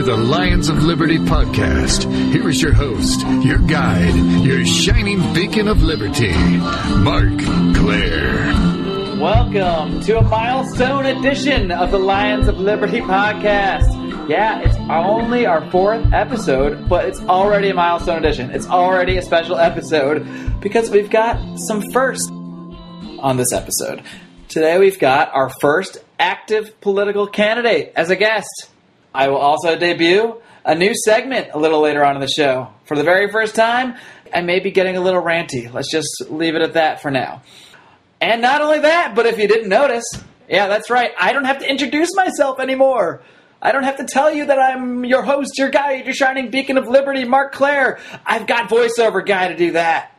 to the Lions of Liberty podcast. Here is your host, your guide, your shining beacon of liberty, Mark Claire. Welcome to a milestone edition of the Lions of Liberty podcast. Yeah, it's only our fourth episode, but it's already a milestone edition. It's already a special episode because we've got some firsts on this episode. Today we've got our first active political candidate as a guest. I will also debut a new segment a little later on in the show. For the very first time, I may be getting a little ranty. Let's just leave it at that for now. And not only that, but if you didn't notice, yeah, that's right, I don't have to introduce myself anymore. I don't have to tell you that I'm your host, your guide, your shining beacon of liberty, Mark Claire. I've got voiceover guy to do that.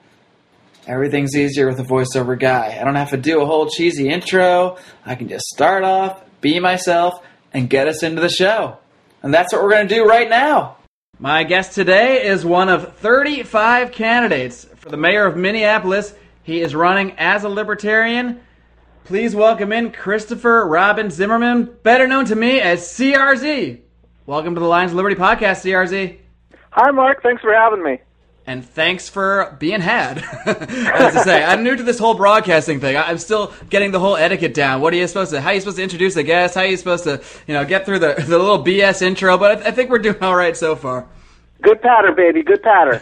Everything's easier with a voiceover guy. I don't have to do a whole cheesy intro. I can just start off, be myself, and get us into the show. And that's what we're going to do right now. My guest today is one of 35 candidates for the mayor of Minneapolis. He is running as a libertarian. Please welcome in Christopher Robin Zimmerman, better known to me as CRZ. Welcome to the Lions of Liberty podcast, CRZ. Hi, Mark. Thanks for having me. And thanks for being had, as I say. I'm new to this whole broadcasting thing. I'm still getting the whole etiquette down. What are you supposed to, how are you supposed to introduce a guest? How are you supposed to, you know, get through the little BS intro? But I think we're doing all right so far. Good patter, baby. Good patter.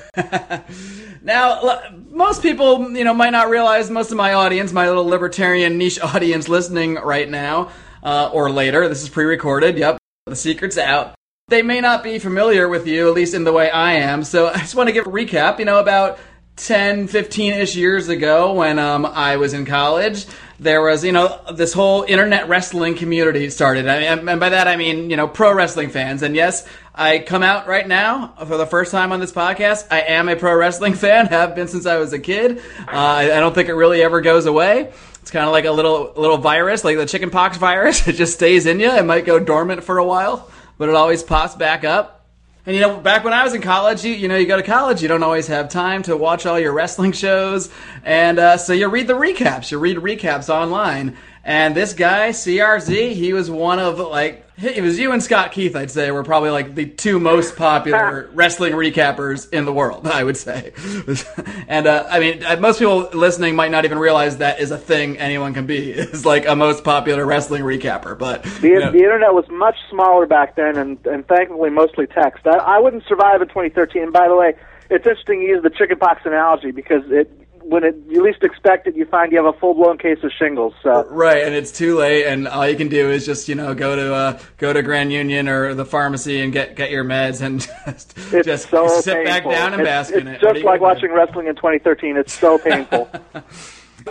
Now, most people, you know, might not realize, most of my audience, my little libertarian niche audience listening right now or later, this is pre-recorded. Yep, the secret's out. They may not be familiar with you, at least in the way I am, so I just want to give a recap. You know, about 10, 15-ish years ago when I was in college, there was, you know, this whole internet wrestling community started. I mean, and by that I mean, you know, pro wrestling fans. And yes, I come out right now for the first time on this podcast. I am a pro wrestling fan, have been since I was a kid. I don't think it really ever goes away. It's kind of like a little virus, like the chickenpox virus. It just stays in you. It might go dormant for a while, but it always pops back up. And, you know, back when I was in college, you know, you go to college, you don't always have time to watch all your wrestling shows. And so you read the recaps. You read recaps online. And this guy, CRZ, he was one of, like, it was you and Scott Keith, I'd say, were probably, like, the two most popular wrestling recappers in the world, I would say. And, I mean, most people listening might not even realize that is a thing anyone can be, is, like, a most popular wrestling recapper. But the internet was much smaller back then, and thankfully mostly text. I wouldn't survive in 2013. And by the way, it's interesting you use the chickenpox analogy, because when you least expect it, you find you have a full-blown case of shingles. So. Right, and it's too late, and all you can do is just, you know, go to Grand Union or the pharmacy and get your meds and just so sit painful. Back down and bask in it. It's just like watching wrestling in 2013. It's so painful.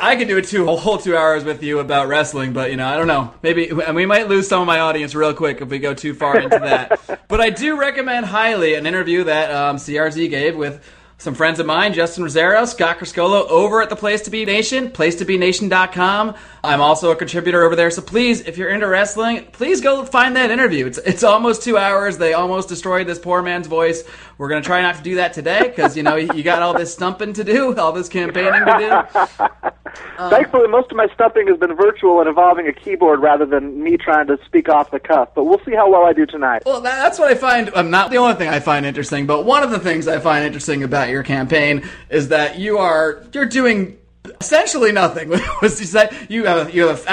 I could do a whole 2 hours with you about wrestling, but, you know, I don't know. Maybe, and we might lose some of my audience real quick if we go too far into that. But I do recommend highly an interview that CRZ gave with some friends of mine, Justin Rosero, Scott Criscolo, over at the Place to Be Nation, placetobenation.com. I'm also a contributor over there, so please, if you're into wrestling, please go find that interview. It's almost 2 hours. They almost destroyed this poor man's voice. We're going to try not to do that today because, you know, you got all this stumping to do, all this campaigning to do. Thankfully, most of my stumping has been virtual and involving a keyboard rather than me trying to speak off the cuff, but we'll see how well I do tonight. Well, that's what I find. I'm not the only thing I find interesting, but one of the things I find interesting about your campaign is that you're doing essentially nothing. I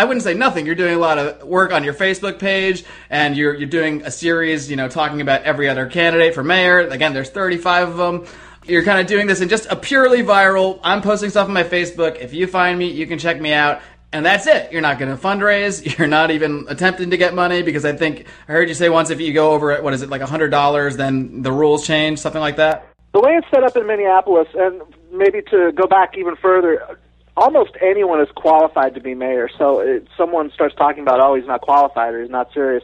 wouldn't say nothing. You're doing a lot of work on your Facebook page, and you're doing a series, you know, talking about every other candidate for mayor. Again, there's 35 of them. You're kind of doing this in just a purely viral. I'm posting stuff on my Facebook. If you find me, you can check me out. And that's it. You're not going to fundraise. You're not even attempting to get money because I think I heard you say once if you go over, what is it, like $100, then the rules change, something like that? The way it's set up in Minneapolis, and maybe to go back even further, almost anyone is qualified to be mayor. So if someone starts talking about, oh, he's not qualified or he's not serious,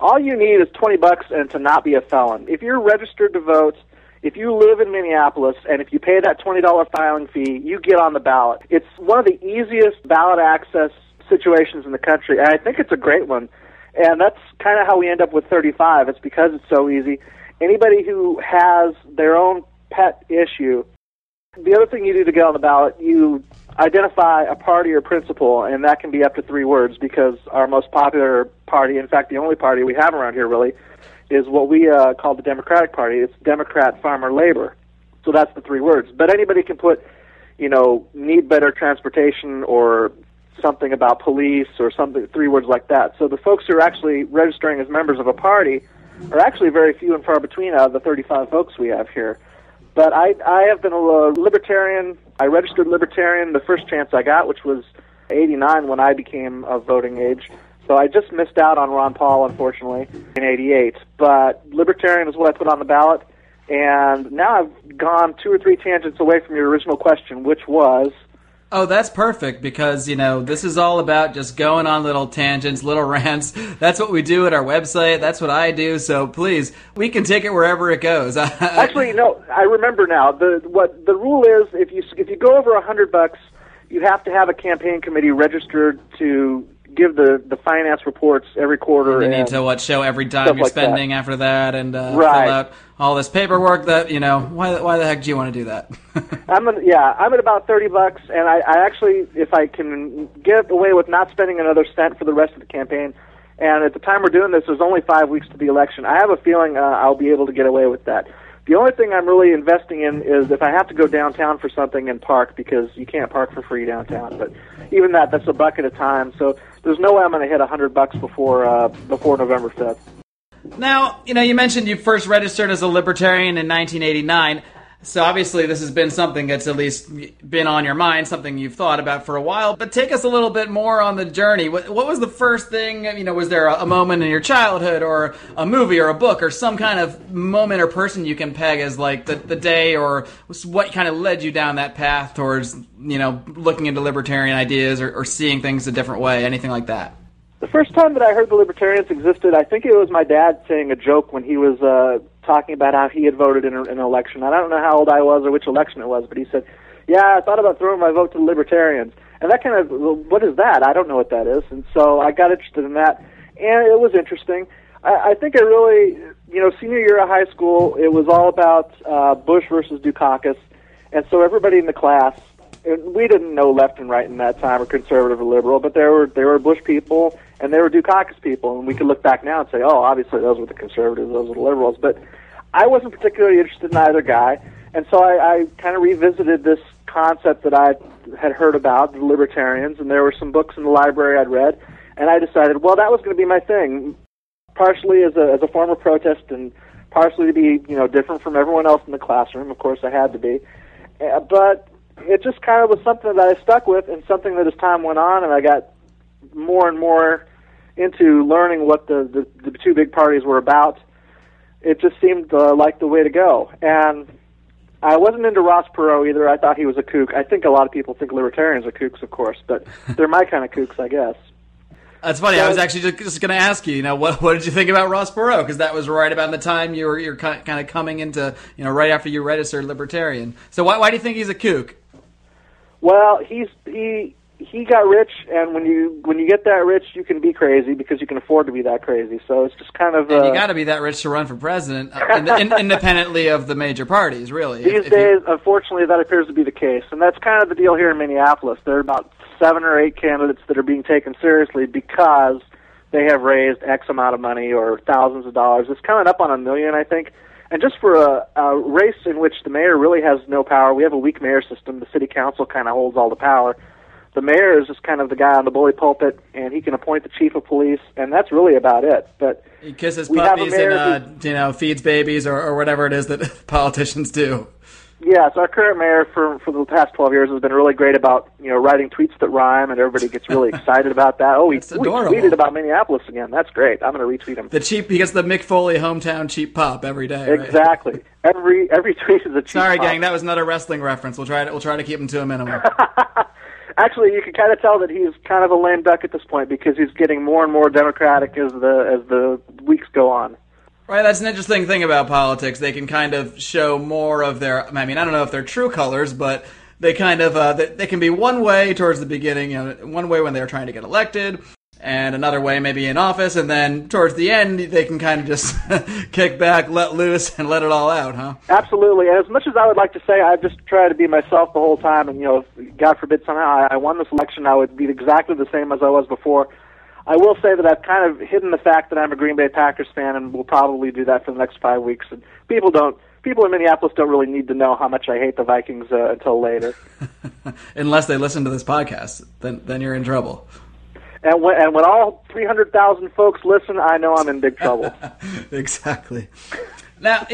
all you need is $20 and to not be a felon. If you're registered to vote, if you live in Minneapolis, and if you pay that $20 filing fee, you get on the ballot. It's one of the easiest ballot access situations in the country, and I think it's a great one. And that's kind of how we end up with 35. It's because it's so easy. Anybody who has their own pet issue, the other thing you do to get on the ballot, you identify a party or principle, and that can be up to 3 words because our most popular party, in fact, the only party we have around here really, is what we call the Democratic Party. It's Democrat, Farmer, Labor. So that's the three words. But anybody can put, you know, need better transportation or something about police or something, three words like that. So the folks who are actually registering as members of a party are actually very few and far between out of the 35 folks we have here. But I have been a libertarian. I registered libertarian the first chance I got, which was 89 when I became of voting age. So I just missed out on Ron Paul, unfortunately, in 88. But libertarian is what I put on the ballot. And now I've gone two or three tangents away from your original question, which was... Oh, that's perfect, because, you know, this is all about just going on little tangents, little rants. That's what we do at our website. That's what I do. So please, we can take it wherever it goes. Actually, no, I remember now. The rule is if you go over $100, you have to have a campaign committee registered to give the finance reports every quarter. You need to show every dime you're spending after that and fill out all this paperwork that, you know, why the heck do you want to do that? I'm at about $30, and I actually, if I can get away with not spending another cent for the rest of the campaign, and at the time we're doing this, there's only 5 weeks to the election. I have a feeling I'll be able to get away with that. The only thing I'm really investing in is if I have to go downtown for something and park, because you can't park for free downtown. But even that's a buck at a time. So there's no way I'm going to hit $100 before November 5th. Now, you know, you mentioned you first registered as a libertarian in 1989. So obviously this has been something that's at least been on your mind, something you've thought about for a while. But take us a little bit more on the journey. What was the first thing, you know, was there a moment in your childhood or a movie or a book or some kind of moment or person you can peg as like the day or what kind of led you down that path towards, you know, looking into libertarian ideas or seeing things a different way, anything like that? The first time that I heard the libertarians existed, I think it was my dad saying a joke when he was talking about how he had voted in an election. And I don't know how old I was or which election it was, but he said, yeah, I thought about throwing my vote to the libertarians. And that kind of, well, what is that? I don't know what that is. And so I got interested in that, and it was interesting. I think I really, you know, senior year of high school, it was all about Bush versus Dukakis. And so everybody in the class, and we didn't know left and right in that time or conservative or liberal, but there were Bush people and there were Dukakis people, and we could look back now and say, oh, obviously those were the conservatives, those were the liberals. But I wasn't particularly interested in either guy, and so I kind of revisited this concept that I had heard about, the libertarians, and there were some books in the library I'd read, and I decided, well, that was going to be my thing, partially as a form of protest and partially to be, you know, different from everyone else in the classroom. Of course, I had to be. But it just kind of was something that I stuck with and something that as time went on and I got more and more into learning what the two big parties were about, it just seemed like the way to go. And I wasn't into Ross Perot either. I thought he was a kook. I think a lot of people think libertarians are kooks, of course, but they're my kind of kooks, I guess. That's funny. So, I was actually just going to ask you, you know, what did you think about Ross Perot? Because that was right about the time you're kind of coming into, you know, right after you registered libertarian. So why do you think he's a kook? Well, he got rich, and when you get that rich, you can be crazy because you can afford to be that crazy. So it's just kind of... And you got to be that rich to run for president, independently of the major parties, really. These days, unfortunately, that appears to be the case. And that's kind of the deal here in Minneapolis. There are about 7 or 8 candidates that are being taken seriously because they have raised X amount of money or thousands of dollars. It's coming up on $1 million, I think. And just for a race in which the mayor really has no power, we have a weak mayor system. The city council kind of holds all the power. The mayor is just kind of the guy on the bully pulpit, and he can appoint the chief of police, and that's really about it. But he kisses puppies and you know, feeds babies or whatever it is that politicians do. Yes, our current mayor for the past 12 years has been really great about, you know, writing tweets that rhyme, and everybody gets really excited about that. Oh, he tweeted about Minneapolis again. That's great. I'm going to retweet him. He gets the Mick Foley hometown cheap pop every day. Exactly. Right? Every tweet is a cheap pop. Sorry, gang, that was not a wrestling reference. We'll try to keep him to a minimum. Actually, you can kind of tell that he's kind of a lame duck at this point because he's getting more and more democratic as the weeks go on. Right, that's an interesting thing about politics. They can kind of show more of their, I mean, I don't know if they're true colors, but they kind of, they can be one way towards the beginning, you know, one way when they're trying to get elected, and another way maybe in office, and then towards the end, they can kind of just kick back, let loose, and let it all out, huh? Absolutely, and as much as I would like to say, I've just tried to be myself the whole time, and, you know, if, God forbid somehow I won this election, I would be exactly the same as I was before. I will say that I've kind of hidden the fact that I'm a Green Bay Packers fan, and will probably do that for the next 5 weeks. And people in Minneapolis don't really need to know how much I hate the Vikings until later. Unless they listen to this podcast, then you're in trouble. And when all 300,000 folks listen, I know I'm in big trouble. Exactly. Now,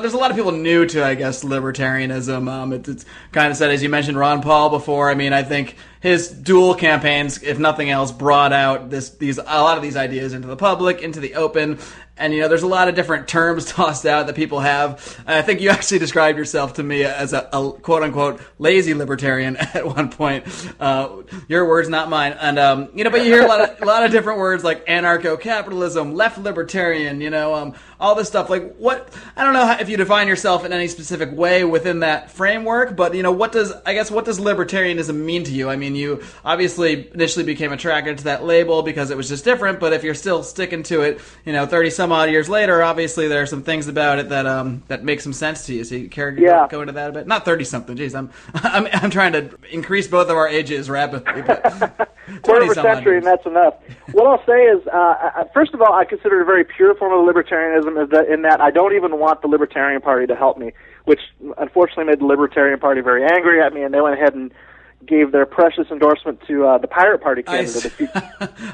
there's a lot of people new to, I guess, libertarianism. It's kind of said, as you mentioned, Ron Paul before. I mean, I think his dual campaigns, if nothing else, brought out a lot of these ideas into the public, into the open. And, there's a lot of different terms tossed out that people have. I think you actually described yourself to me as a quote-unquote lazy libertarian at one point. Your words, not mine. And, but you hear a lot of different words like anarcho-capitalism, left libertarian, all this stuff. Like, what? I don't know if you define yourself in any specific way within that framework, but, what does libertarianism mean to you? I mean, you obviously initially became attracted to that label because it was just different, but if you're still sticking to it, 30-some odd years later, obviously there are some things about it that that make some sense to you. So you care to go into that a bit? Not 30-something. Geez, I'm trying to increase both of our ages rapidly. Quarter of a century, and that's enough. What I'll say is, first of all, I consider it a very pure form of libertarianism in that I don't even want the Libertarian Party to help me, which unfortunately made the Libertarian Party very angry at me, and they went ahead and gave their precious endorsement to the Pirate Party candidate.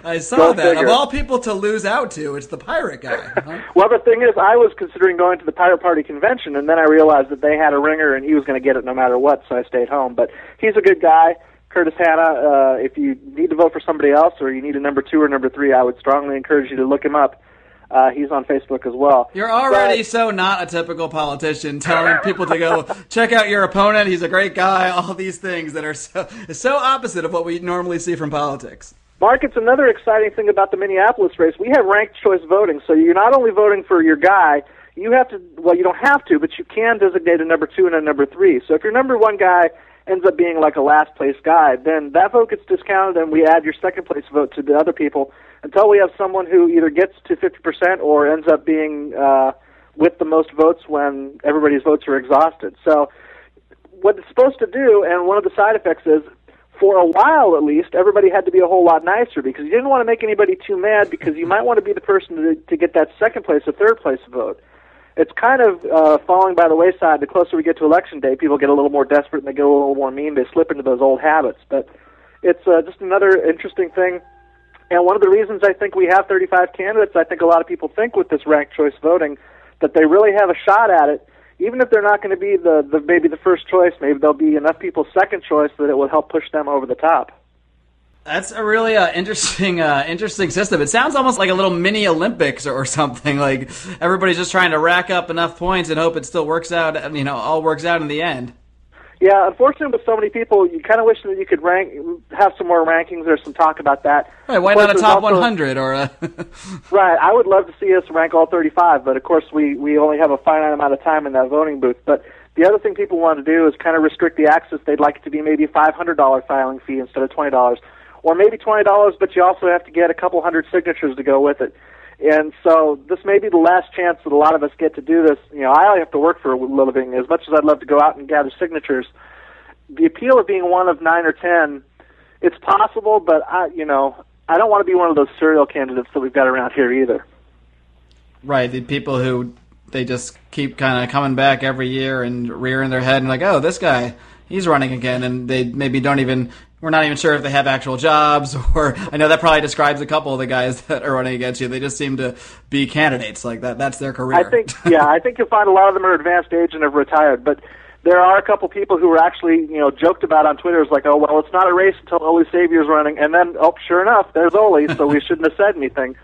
I saw that. Figure. Of all people to lose out to, it's the Pirate guy. Huh? Well, the thing is, I was considering going to the Pirate Party convention, and then I realized that they had a ringer, and he was going to get it no matter what, so I stayed home. But he's a good guy. Curtis Hanna, if you need to vote for somebody else, or you need a number two or number three, I would strongly encourage you to look him up. He's on Facebook as well. You're already so not a typical politician, telling people to go check out your opponent. He's a great guy. All these things that are so opposite of what we normally see from politics. Mark, it's another exciting thing about the Minneapolis race. We have ranked choice voting, so you're not only voting for your guy. You have to. Well, you don't have to, but you can designate a number two and a number three. So if your number one guy ends up being like a last place guy, then that vote gets discounted, and we add your second place vote to the other people until we have someone who either gets to 50% or ends up being with the most votes when everybody's votes are exhausted. So what it's supposed to do, and one of the side effects is, for a while at least, everybody had to be a whole lot nicer because you didn't want to make anybody too mad, because you might want to be the person to get that second place or third place vote. It's kind of falling by the wayside. The closer we get to Election Day, people get a little more desperate and they get a little more mean. They slip into those old habits. But it's just another interesting thing. And one of the reasons I think we have 35 candidates, I think a lot of people think with this ranked choice voting that they really have a shot at it, even if they're not going to be maybe the first choice. Maybe there'll be enough people second choice that it will help push them over the top. That's a really interesting system. It sounds almost like a little mini Olympics or something. Like everybody's just trying to rack up enough points and hope it still works out. And, all works out in the end. Yeah, unfortunately, with so many people, you kind of wish that you could have some more rankings or some talk about that. Right? Why not a top 100 or a? Right. I would love to see us rank all 35, but of course, we only have a finite amount of time in that voting booth. But the other thing people want to do is kind of restrict the access. They'd like it to be maybe a $500 filing fee instead of $20. Or maybe $20, but you also have to get a couple hundred signatures to go with it. And so this may be the last chance that a lot of us get to do this. I only have to work for a living. As much as I'd love to go out and gather signatures, the appeal of being one of 9 or 10, it's possible, but I don't want to be one of those serial candidates that we've got around here either. Right, the people who they just keep kind of coming back every year and rearing their head and like, oh, this guy, he's running again, and they maybe don't even. We're not even sure if they have actual jobs, or I know that probably describes a couple of the guys that are running against you. They just seem to be candidates like that. That's their career. I think you'll find a lot of them are advanced age and have retired, but there are a couple people who were actually, joked about on Twitter. It's like, oh, well, it's not a race until Ole Saviour's running. And then, oh, sure enough, there's Ole, so we shouldn't have said anything.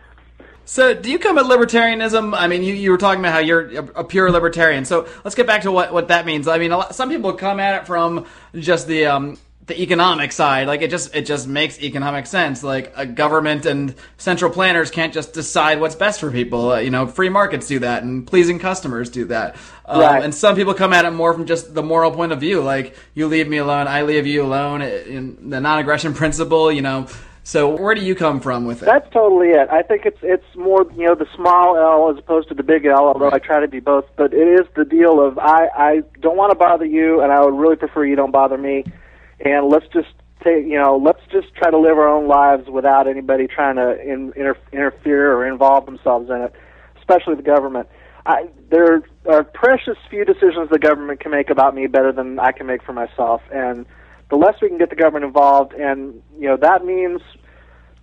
So do you come at libertarianism? I mean, you were talking about how you're a pure libertarian. So let's get back to what that means. I mean, some people come at it from just the economic side, like it just makes economic sense. Like a government and central planners can't just decide what's best for people. Free markets do that, and pleasing customers do that. Right. And some people come at it more from just the moral point of view, like you leave me alone, I leave you alone, in the non-aggression principle. So where do you come from with it? That's totally it. I think it's more the small L as opposed to the big L, although right. I try to be both. But it is the deal of I don't want to bother you, and I would really prefer you don't bother me. And let's just let's just try to live our own lives without anybody trying to interfere or involve themselves in it, especially the government. There are precious few decisions the government can make about me better than I can make for myself, and the less we can get the government involved, and that means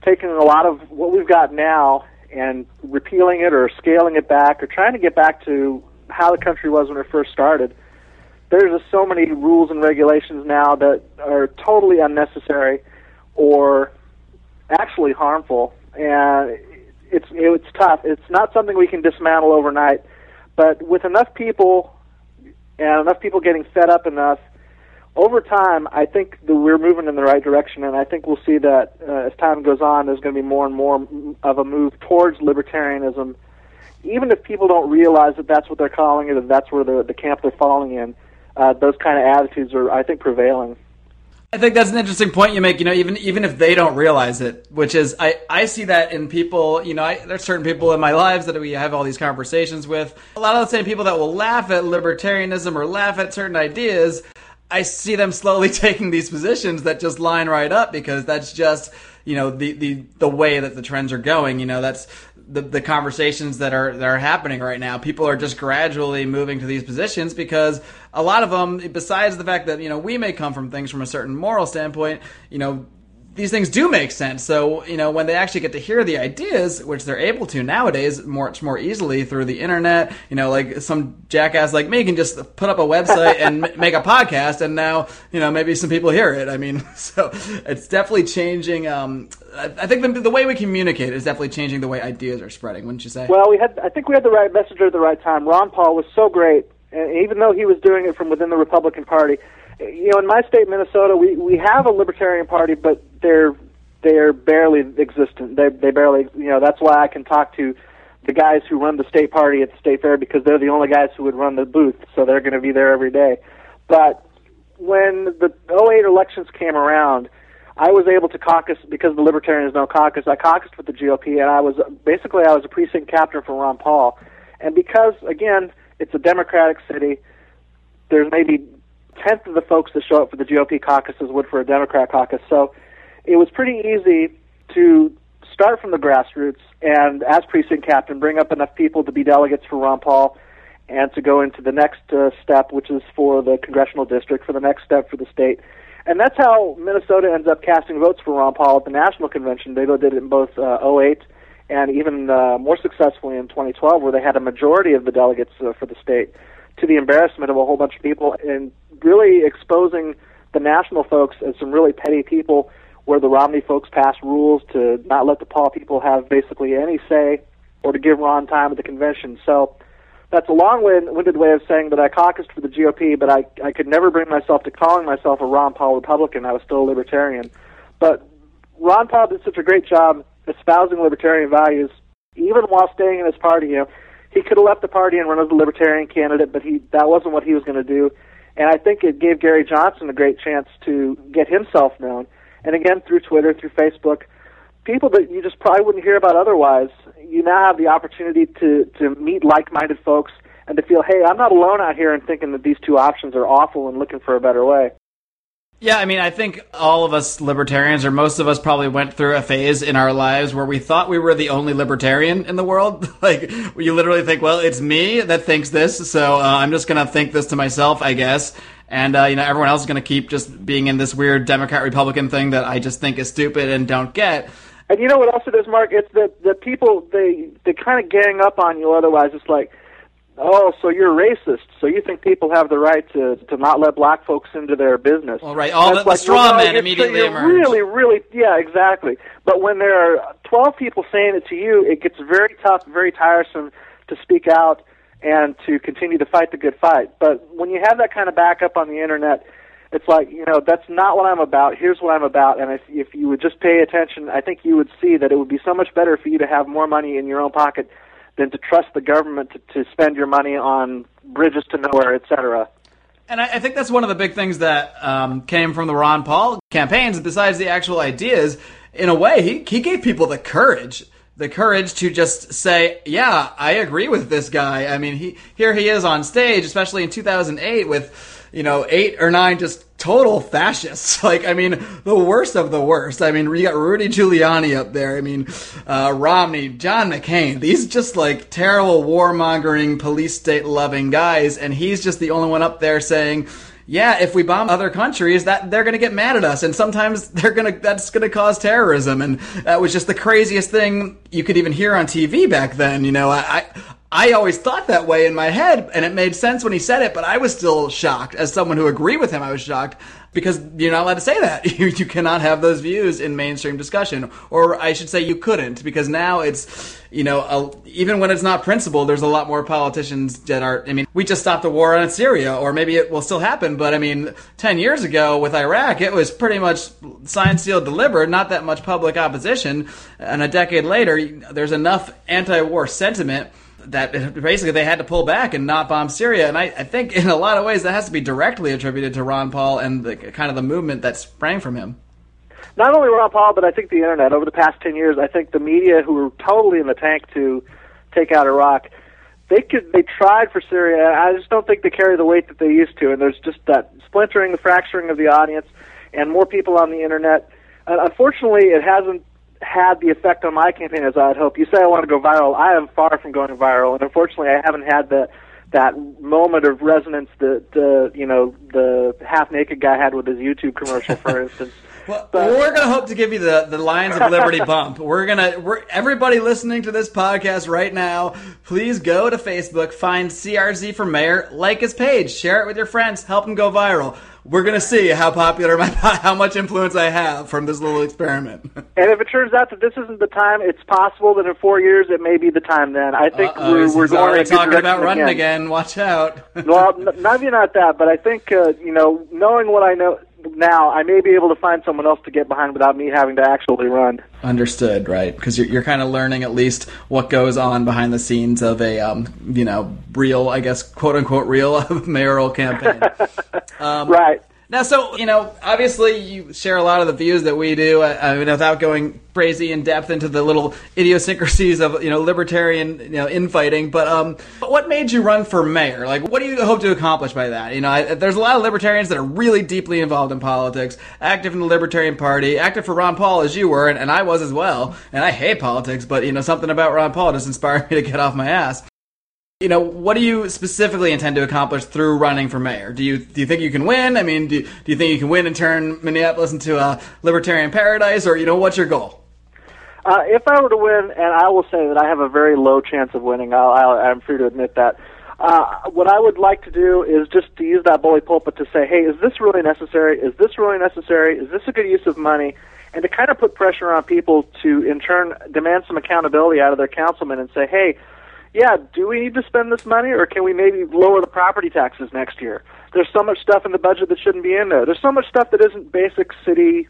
taking a lot of what we've got now and repealing it or scaling it back or trying to get back to how the country was when it first started. There's just so many rules and regulations now that are totally unnecessary or actually harmful, and it's tough. It's not something we can dismantle overnight, but with enough people and enough people getting fed up enough, over time, I think that we're moving in the right direction, and I think we'll see that as time goes on, there's going to be more and more of a move towards libertarianism, even if people don't realize that that's what they're calling it, that that's where the camp they're falling in. Those kind of attitudes are, I think, prevailing. I think that's an interesting point you make, even if they don't realize it, which is I see that in people, there's certain people in my lives that we have all these conversations with. A lot of the same people that will laugh at libertarianism or laugh at certain ideas, I see them slowly taking these positions that just line right up because that's just, the way that the trends are going. That's the conversations that are happening right now. People are just gradually moving to these positions because a lot of them, besides the fact that, we may come from things from a certain moral standpoint, these things do make sense. So, when they actually get to hear the ideas, which they're able to nowadays much more easily through the internet, like some jackass like me can just put up a website and make a podcast, and now, maybe some people hear it. I mean, so it's definitely changing. I think the way we communicate is definitely changing the way ideas are spreading, wouldn't you say? Well, I think we had the right messenger at the right time. Ron Paul was so great, and even though he was doing it from within the Republican Party, in my state, Minnesota, we have a Libertarian Party, but they're barely existent. They barely, that's why I can talk to the guys who run the state party at the state fair, because they're the only guys who would run the booth, so they're going to be there every day. But when the 2008 elections came around, I was able to caucus, because the Libertarians don't caucus, I caucused with the GOP, and I was a precinct captain for Ron Paul. And because, again, it's a Democratic city, there's maybe 10th of the folks that show up for the GOP caucuses would for a Democrat caucus. So it was pretty easy to start from the grassroots and, as precinct captain, bring up enough people to be delegates for Ron Paul and to go into the next step, which is for the congressional district, for the next step for the state. And that's how Minnesota ends up casting votes for Ron Paul at the national convention. They did it in both 2008 and even more successfully in 2012, where they had a majority of the delegates for the state, to the embarrassment of a whole bunch of people, and really exposing the national folks as some really petty people, where the Romney folks passed rules to not let the Paul people have basically any say or to give Ron time at the convention. So that's a long-winded way of saying that I caucused for the GOP, but I could never bring myself to calling myself a Ron Paul Republican. I was still a libertarian. But Ron Paul did such a great job espousing libertarian values, even while staying in his party. He could have left the party and run as a libertarian candidate, but that wasn't what he was going to do. And I think it gave Gary Johnson a great chance to get himself known. And again, through Twitter, through Facebook, people that you just probably wouldn't hear about otherwise, you now have the opportunity to meet like-minded folks and to feel, hey, I'm not alone out here in thinking that these two options are awful and looking for a better way. Yeah, I mean, I think all of us libertarians, or most of us, probably went through a phase in our lives where we thought we were the only libertarian in the world. Like, you literally think, well, it's me that thinks this, so I'm just going to think this to myself, I guess. And, everyone else is going to keep just being in this weird Democrat-Republican thing that I just think is stupid and don't get. And you know what else it is, Mark? It's that the people, they kind of gang up on you otherwise. It's like, oh, so you're racist. So you think people have the right to not let black folks into their business. All right. All the straw men immediately emerge. Really, really, yeah, exactly. But when there are 12 people saying it to you, it gets very tough, very tiresome to speak out and to continue to fight the good fight. But when you have that kind of backup on the internet, it's like, that's not what I'm about. Here's what I'm about. And if you would just pay attention, I think you would see that it would be so much better for you to have more money in your own pocket than to trust the government to spend your money on bridges to nowhere, et cetera. And I think that's one of the big things that came from the Ron Paul campaigns, besides the actual ideas. In a way, he gave people the courage to just say, yeah, I agree with this guy. I mean, here he is on stage, especially in 2008 with 8 or 9 just total fascists. Like, I mean, the worst of the worst. I mean, you got Rudy Giuliani up there. I mean, Romney, John McCain. These just like terrible warmongering, police state loving guys. And he's just the only one up there saying, yeah, if we bomb other countries, that they're going to get mad at us, and sometimes they're going to, that's going to cause terrorism. And that was just the craziest thing you could even hear on TV back then. You know, I always thought that way in my head, and it made sense when he said it, but I was still shocked. As someone who agreed with him, I was shocked, because you're not allowed to say that. You cannot have those views in mainstream discussion, or I should say you couldn't, because now it's, you know, even when it's not principled, there's a lot more politicians that are, I mean, we just stopped the war on Syria, or maybe it will still happen, but I mean, 10 years ago with Iraq, it was pretty much signed, sealed, delivered, not that much public opposition, and a decade later, there's enough anti-war sentiment that basically they had to pull back and not bomb Syria. And I think in a lot of ways that has to be directly attributed to Ron Paul and the kind of the movement that sprang from him. Not only Ron Paul, but I think the internet. Over the past 10 years, I think the media, who were totally in the tank to take out Iraq, they tried for Syria. I just don't think they carry the weight that they used to. And there's just that splintering, the fracturing of the audience, and more people on the internet. And unfortunately, it hasn't had the effect on my campaign as I'd hope. You say I want to go viral. I am far from going viral, and unfortunately, I haven't had that moment of resonance that the half-naked guy had with his YouTube commercial, for instance. Well, we're going to hope to give you the Lions of Liberty bump. We're everybody listening to this podcast right now, please go to Facebook, find CRZ for Mayor, like his page, share it with your friends, help him go viral. We're going to see how much influence I have from this little experiment. And if it turns out that this isn't the time, it's possible that in 4 years it may be the time then. I think we're going to talking about running again. Watch out. Well, maybe not that, but I think, knowing what I know now, I may be able to find someone else to get behind without me having to actually run. Understood, right? Because you're kind of learning at least what goes on behind the scenes of a real, I guess, quote unquote real mayoral campaign. Right. Now, so, obviously you share a lot of the views that we do, without going crazy in depth into the little idiosyncrasies of, libertarian, infighting. But what made you run for mayor? Like, what do you hope to accomplish by that? There's a lot of libertarians that are really deeply involved in politics, active in the Libertarian Party, active for Ron Paul as you were, and I was as well. And I hate politics, but, something about Ron Paul just inspired me to get off my ass. What do you specifically intend to accomplish through running for mayor? Do you think you can win? I mean, do you think you can win and turn Minneapolis into a libertarian paradise, or what's your goal? If I were to win, and I will say that I have a very low chance of winning, I'm free to admit that. What I would like to do is just to use that bully pulpit to say, hey, is this really necessary? Is this really necessary? Is this a good use of money? And to kind of put pressure on people to, in turn, demand some accountability out of their councilmen and say, hey, yeah, do we need to spend this money, or can we maybe lower the property taxes next year? There's so much stuff in the budget that shouldn't be in there. There's so much stuff that isn't basic city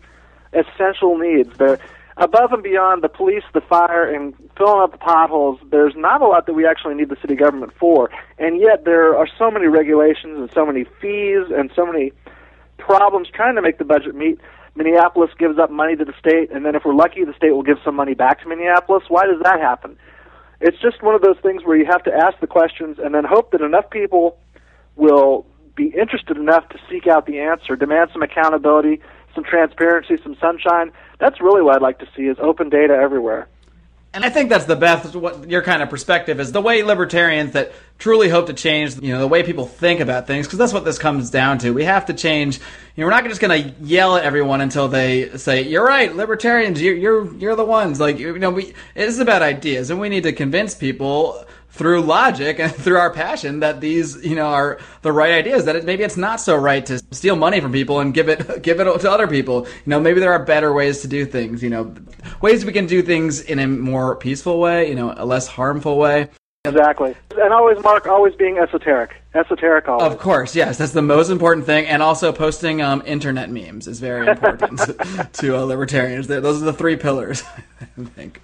essential needs. They're above and beyond the police, the fire, and filling up the potholes. There's not a lot that we actually need the city government for, and yet there are so many regulations and so many fees and so many problems trying to make the budget meet. Minneapolis gives up money to the state, and then if we're lucky, the state will give some money back to Minneapolis. Why does that happen? It's just one of those things where you have to ask the questions and then hope that enough people will be interested enough to seek out the answer, demand some accountability, some transparency, some sunshine. That's really what I'd like to see, is open data everywhere. And I think that's the best, what your kind of perspective is, the way libertarians that truly hope to change, the way people think about things, because that's what this comes down to. We have to change. We're not just going to yell at everyone until they say, "You're right, libertarians. You're the ones." Like, it's about ideas, and we need to convince people through logic and through our passion that these, are the right ideas, that maybe it's not so right to steal money from people and give it to other people. Maybe there are better ways to do things, ways we can do things in a more peaceful way, a less harmful way. Exactly. And always, Mark, always being esoteric. Esoteric always. Of course, yes. That's the most important thing. And also posting internet memes is very important to libertarians. Those are the three pillars, I think.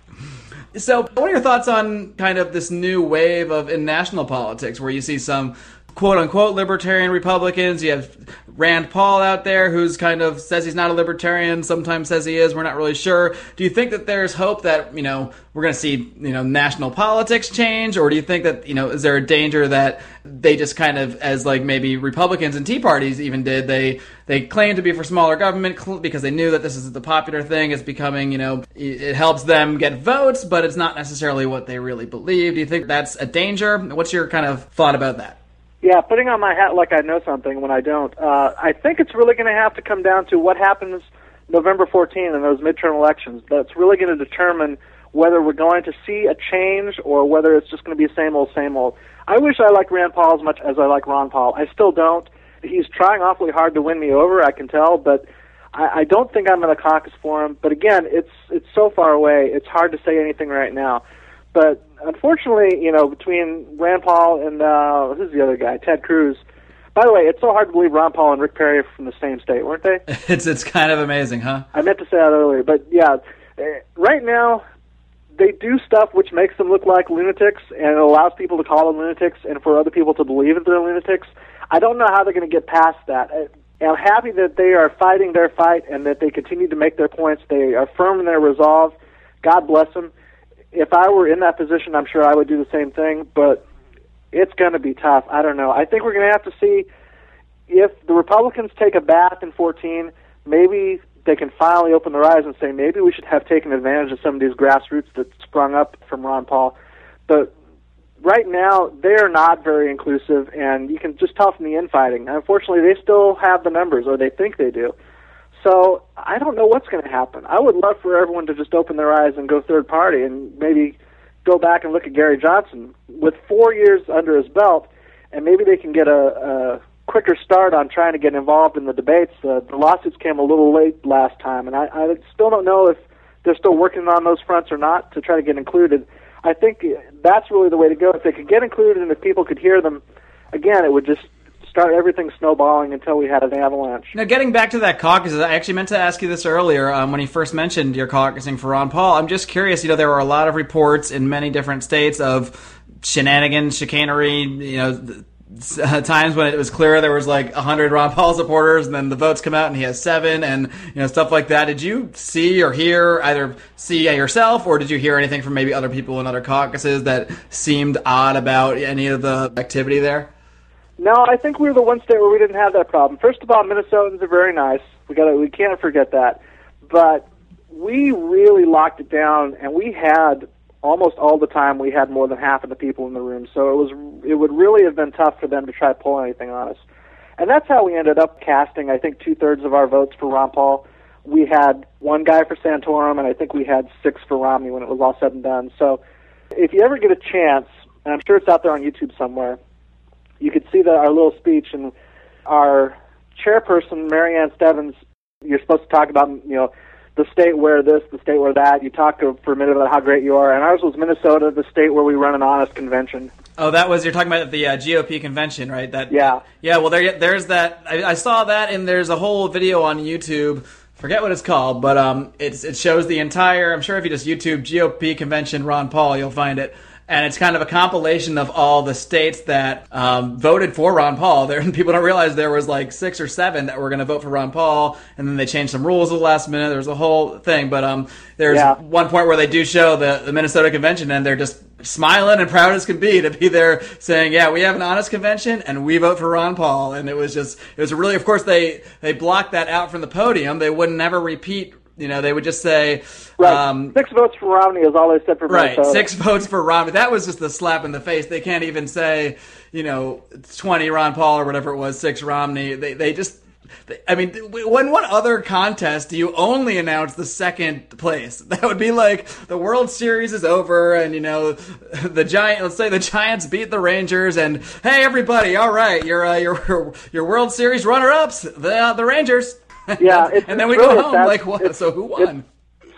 So what are your thoughts on kind of this new wave of in national politics, where you see some quote-unquote libertarian Republicans. You have Rand Paul out there who's kind of says he's not a libertarian, sometimes says he is. We're not really sure. Do you think that there's hope that, you know, we're going to see, you know, national politics change? Or do you think that, you know, is there a danger that they just kind of, as like maybe Republicans and Tea Parties even did, they claim to be for smaller government because they knew that this is the popular thing. It's becoming, you know, it helps them get votes, but it's not necessarily what they really believe. Do you think that's a danger? What's your kind of thought about that? Yeah, putting on my hat like I know something when I don't. I think it's really going to have to come down to what happens November 14 in those midterm elections. That's really going to determine whether we're going to see a change or whether it's just going to be same old, same old. I wish I liked Rand Paul as much as I like Ron Paul. I still don't. He's trying awfully hard to win me over, I can tell, but I don't think I'm in a caucus for him. But again, it's so far away, it's hard to say anything right now. But unfortunately, you know, between Rand Paul and who's the other guy, Ted Cruz. By the way, it's so hard to believe Ron Paul and Rick Perry are from the same state, weren't they? It's kind of amazing, huh? I meant to say that earlier, but yeah, right now they do stuff which makes them look like lunatics, and it allows people to call them lunatics, and for other people to believe that they're lunatics. I don't know how they're going to get past that. I'm happy that they are fighting their fight and that they continue to make their points. They are firm in their resolve. God bless them. If I were in that position, I'm sure I would do the same thing, but it's going to be tough. I don't know. I think we're going to have to see if the Republicans take a bath in 14, maybe they can finally open their eyes and say, maybe we should have taken advantage of some of these grassroots that sprung up from Ron Paul. But right now, they're not very inclusive, and you can just tell from the infighting. Unfortunately, they still have the numbers, or they think they do. So I don't know what's going to happen. I would love for everyone to just open their eyes and go third party and maybe go back and look at Gary Johnson with 4 years under his belt, and maybe they can get a quicker start on trying to get involved in the debates. The lawsuits came a little late last time, and I still don't know if they're still working on those fronts or not to try to get included. I think that's really the way to go. If they could get included and if people could hear them, again, it would just start everything snowballing until we had an avalanche. Now, getting back to that caucus, I actually meant to ask you this earlier when you first mentioned your caucusing for Ron Paul. I'm just curious, you know, there were a lot of reports in many different states of shenanigans, chicanery, you know, times when it was clear there was like 100 Ron Paul supporters, and then the votes come out and he has 7, and you know, stuff like that. Did you see or hear, either see yourself, or did you hear anything from maybe other people in other caucuses that seemed odd about any of the activity there? No, I think we were the one state where we didn't have that problem. First of all, Minnesotans are very nice. We can't forget that. But we really locked it down, and we had almost all the time we had more than half of the people in the room. So it would really have been tough for them to try to pull anything on us. And that's how we ended up casting, I think, 2/3 of our votes for Ron Paul. We had one guy for Santorum, and I think we had 6 for Romney when it was all said and done. So if you ever get a chance, and I'm sure it's out there on YouTube somewhere, you could see that our little speech, and our chairperson, Mary Ann Stevens, you're supposed to talk about, you know, the state where this, the state where that. You talked for a minute about how great you are, and ours was Minnesota, the state where we run an honest convention. Oh, that was, you're talking about the GOP convention, right? That, yeah. Yeah, well, there's that. I saw that, and there's a whole video on YouTube. Forget what it's called, but it shows the entire, I'm sure if you just YouTube GOP convention Ron Paul, you'll find it. And it's kind of a compilation of all the states that voted for Ron Paul. There, people don't realize there was like 6 or 7 that were going to vote for Ron Paul, and then they changed some rules at the last minute. There's a whole thing, but there's one point where they do show the Minnesota convention, and they're just smiling and proud as can be to be there saying, yeah, we have an honest convention, and we vote for Ron Paul. And it was really, of course, they blocked that out from the podium. They would never repeat. You know, they would just say... Right. 6 votes for Romney is all they said for Minnesota. Right, 6 votes for Romney. That was just the slap in the face. They can't even say, you know, 20 Ron Paul or whatever it was, 6 Romney. They just... I mean, when what other contest do you only announce the second place? That would be like the World Series is over, and you know, let's say the Giants beat the Rangers, and hey, everybody, all right, your World Series runner-ups, the Rangers. Yeah, and then we really go home sad, like, what? So who won?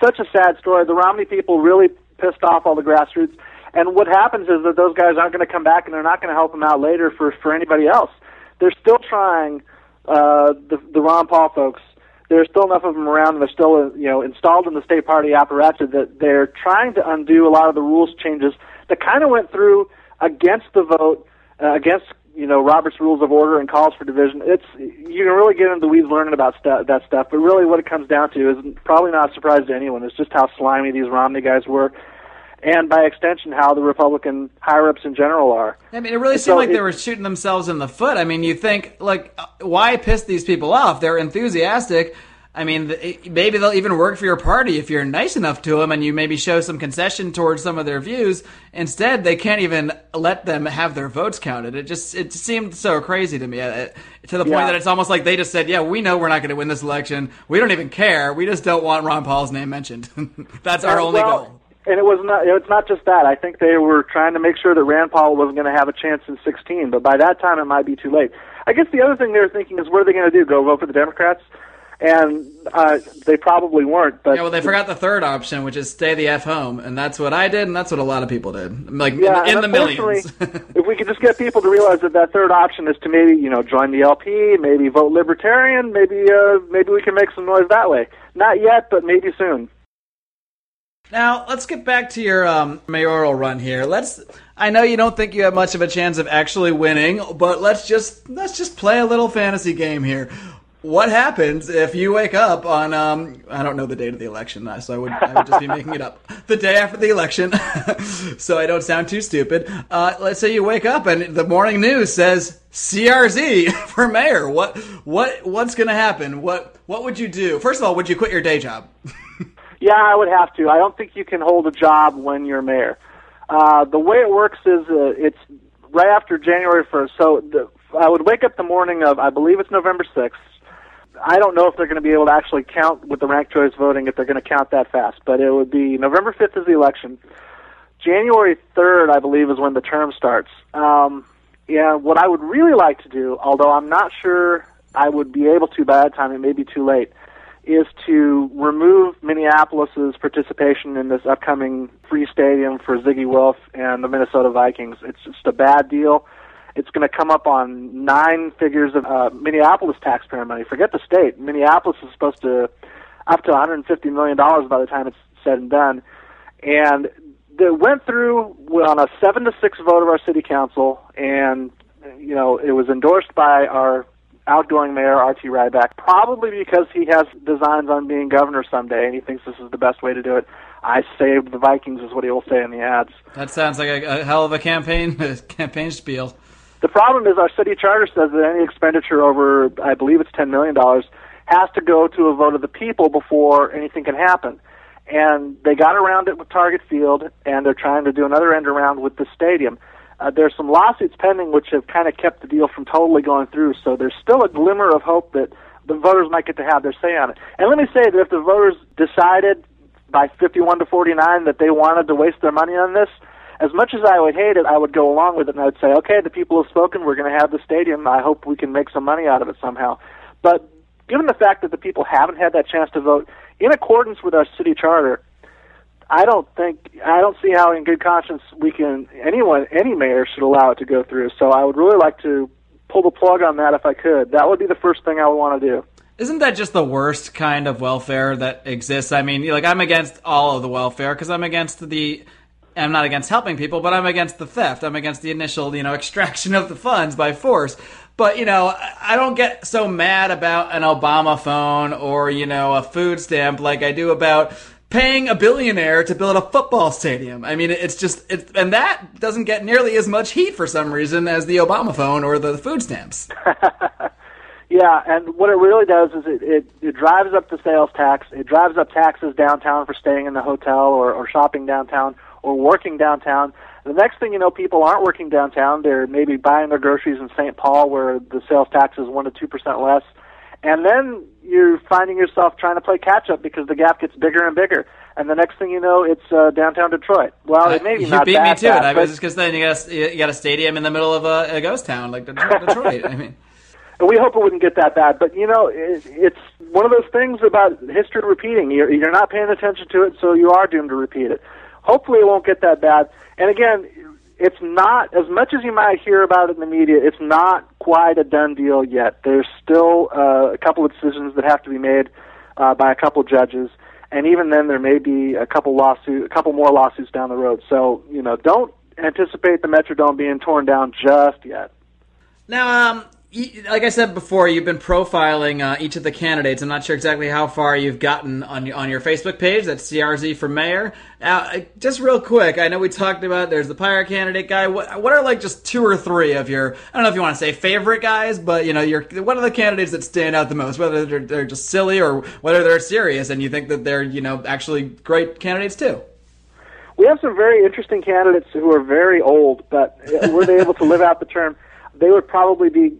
Such a sad story. The Romney people really pissed off all the grassroots, and what happens is that those guys aren't going to come back, and they're not going to help them out later for anybody else. They're still trying. The Ron Paul folks, there's still enough of them around, and they're still installed in the state party apparatus that they're trying to undo a lot of the rules changes that kind of went through against the vote, against Robert's Rules of Order and calls for division. You can really get into the weeds learning about that stuff, but really what it comes down to is probably not a surprise to anyone. It's just how slimy these Romney guys were, and by extension, how the Republican higher-ups in general are. I mean, it really seemed like they were shooting themselves in the foot. I mean, you think, like, why piss these people off? They're enthusiastic. I mean, maybe they'll even work for your party if you're nice enough to them and you maybe show some concession towards some of their views. Instead, they can't even let them have their votes counted. It seemed so crazy to me, to the point that it's almost like they just said, yeah, we know we're not going to win this election. We don't even care. We just don't want Ron Paul's name mentioned. That's our only goal. And it's not just that. I think they were trying to make sure that Rand Paul wasn't going to have a chance in 2016, but by that time it might be too late. I guess the other thing they were thinking is, what are they going to do, go vote for the Democrats? And they probably weren't. But yeah, well, they forgot the third option, which is stay the F home, and that's what I did, and that's what a lot of people did, like in the millions. If we could just get people to realize that third option is to maybe join the LP, maybe vote Libertarian, maybe we can make some noise that way. Not yet, but maybe soon. Now, let's get back to your mayoral run here. I know you don't think you have much of a chance of actually winning, but let's just play a little fantasy game here. What happens if you wake up on I don't know the date of the election, so I would just be making it up. The day after the election, so I don't sound too stupid. Let's say you wake up and the morning news says CRZ for mayor. What's going to happen? What would you do? First of all, would you quit your day job? Yeah, I would have to. I don't think you can hold a job when you're mayor. The way it works is it's right after January 1st. So I would wake up the morning of, I believe it's November 6th. I don't know if they're going to be able to actually count with the ranked choice voting, if they're going to count that fast. But it would be November 5th is the election. January 3rd, I believe, is when the term starts. What I would really like to do, although I'm not sure I would be able to by that time, it may be too late, is to remove Minneapolis's participation in this upcoming free stadium for Ziggy Wolf and the Minnesota Vikings. It's just a bad deal. It's going to come up on 9 figures of Minneapolis taxpayer money. Forget the state. Minneapolis is supposed to up to $150 million by the time it's said and done. And they went through on a 7-6 vote of our city council, and it was endorsed by our outgoing mayor, R.T. Ryback, probably because he has designs on being governor someday and he thinks this is the best way to do it. I saved the Vikings is what he will say in the ads. That sounds like a hell of a campaign spiel. The problem is our city charter says that any expenditure over, I believe it's $10 million, has to go to a vote of the people before anything can happen. And they got around it with Target Field, and they're trying to do another end around with the stadium. There's some lawsuits pending which have kind of kept the deal from totally going through, so there's still a glimmer of hope that the voters might get to have their say on it. And let me say that if the voters decided by 51-49 that they wanted to waste their money on this, as much as I would hate it, I would go along with it, and I would say, okay, the people have spoken, we're going to have the stadium, I hope we can make some money out of it somehow. But given the fact that the people haven't had that chance to vote, in accordance with our city charter, I don't see how in good conscience any mayor should allow it to go through. So I would really like to pull the plug on that if I could. That would be the first thing I would want to do. Isn't that just the worst kind of welfare that exists? I mean, I'm against all of the welfare because I'm not against helping people, but I'm against the theft. I'm against the initial, extraction of the funds by force. But, I don't get so mad about an Obama phone or, a food stamp like I do about paying a billionaire to build a football stadium. I mean, and that doesn't get nearly as much heat for some reason as the Obama phone or the food stamps. Yeah, and what it really does is it drives up the sales tax. It drives up taxes downtown for staying in the hotel or shopping downtown or working downtown. The next thing you know, people aren't working downtown. They're maybe buying their groceries in St. Paul where the sales tax is 1% to 2% less. And then you're finding yourself trying to play catch-up because the gap gets bigger and bigger. And the next thing you know, it's downtown Detroit. Well, it may be not that bad. You beat me to it. I was just because then you got a stadium in the middle of a ghost town like Detroit. I mean, and we hope it wouldn't get that bad. But, it's one of those things about history repeating. You're not paying attention to it, so you are doomed to repeat it. Hopefully it won't get that bad. And again, it's not, as much as you might hear about it in the media, it's not quite a done deal yet. There's still a couple of decisions that have to be made by a couple of judges, and even then there may be a couple more lawsuits down the road. So, don't anticipate the Metrodome being torn down just yet. Now, like I said before, you've been profiling each of the candidates. I'm not sure exactly how far you've gotten on your Facebook page. That's CRZ for mayor. Now, just real quick, I know we talked about there's the pirate candidate guy. What are like just two or three of your, I don't know if you want to say favorite guys, but you know, what are the candidates that stand out the most, whether they're just silly or whether they're serious and you think that they're, you know, actually great candidates too? We have some very interesting candidates who are very old, but were they able to live out the term? They would probably be.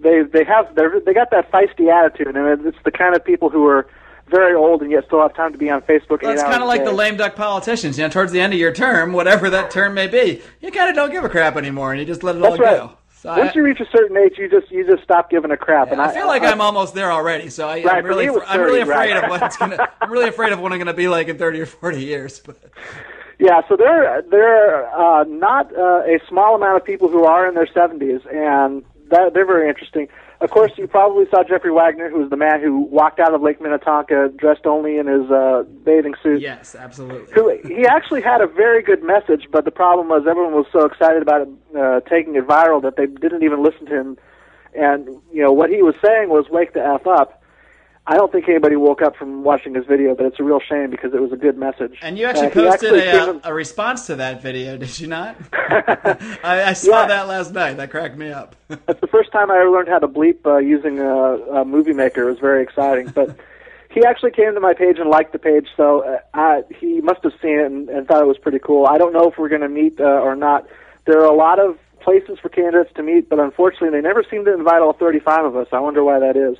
They got that feisty attitude, and it's the kind of people who are very old and yet still have time to be on Facebook. Well, it's kind of like the lame duck politicians. You know, towards the end of your term, whatever that term may be, you kind of don't give a crap anymore, and you just let it all go. So once you reach a certain age, you just stop giving a crap. Yeah, and I feel like I'm almost there already. So I'm really afraid of what it's gonna. I'm really afraid of what I'm gonna be like in 30 or 40 years. But. Yeah, so there are not a small amount of people who are in their 70s, and they're very interesting. Of course, you probably saw Jeffrey Wagner, who was the man who walked out of Lake Minnetonka dressed only in his bathing suit. Yes, absolutely. He actually had a very good message, but the problem was everyone was so excited about it, taking it viral that they didn't even listen to him. And you know what he was saying was, wake the F up. I don't think anybody woke up from watching his video, but it's a real shame because it was a good message. And you actually posted a response to that video, did you not? I saw that last night. That cracked me up. That's the first time I ever learned how to bleep using a movie maker. It was very exciting. But he actually came to my page and liked the page, so he must have seen it and thought it was pretty cool. I don't know if we're going to meet or not. There are a lot of places for candidates to meet, but unfortunately they never seem to invite all 35 of us. I wonder why that is.